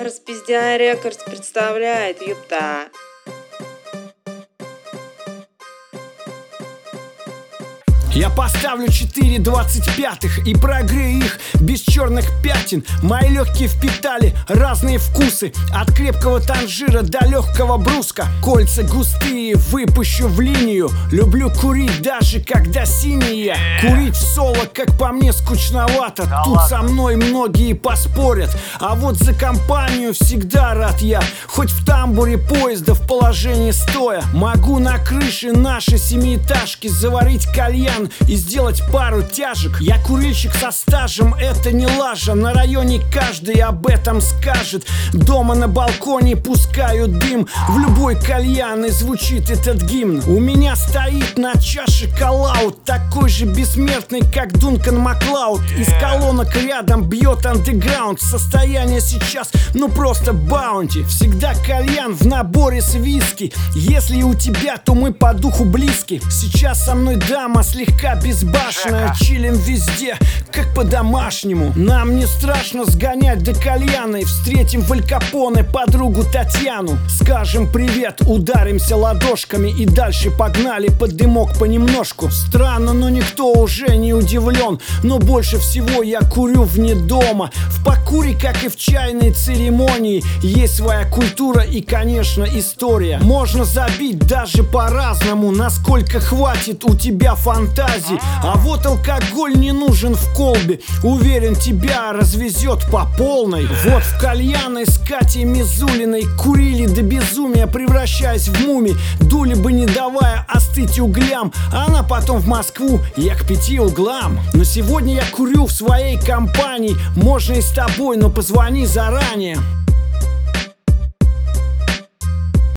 Распиздяй Рекордс представляет, ёпта. Я поставлю 4 25-х и прогрею их без черных пятен. Мои легкие впитали разные вкусы, от крепкого танжира до легкого бруска. Кольца густые выпущу в линию. Люблю курить даже когда синие. Курить в соло, как по мне, скучновато. Тут со мной многие поспорят, а вот за компанию всегда рад я. Хоть в тамбуре поезда в положении стоя. Могу на крыше нашей семиэтажки заварить кальян и сделать пару тяжек. Я курильщик со стажем, это не лажа. На районе каждый об этом скажет. Дома на балконе пускаю дым. В любой кальянной звучит этот гимн. У меня стоит на чаше коллаут, такой же бессмертный, как Дункан Маклауд. Из колонок рядом бьет андеграунд. Состояние сейчас, ну просто баунти. Всегда кальян в наборе с виски. Если у тебя, то мы по духу близки. Сейчас со мной дама слегка безбашенная, чилим везде, как по-домашнему. Нам не страшно сгонять до кальяной. Встретим в Аль-Капоне подругу Татьяну. Скажем привет, ударимся ладошками и дальше погнали под дымок понемножку. Странно, но никто уже не удивлен. Но больше всего я курю вне дома. В покуре, как и в чайной церемонии, есть своя культура и, конечно, история. Можно забить даже по-разному, насколько хватит у тебя фантазии. А вот алкоголь не нужен в колбе. Уверен, тебя развезет по полной. Вот в кальянной с Катей Мизулиной курили до безумия, превращаясь в муми. Дули бы, не давая остыть углям. Она потом в Москву, я к 5 углам. Но сегодня я курю в своей компании. Можно и с тобой, но позвони заранее.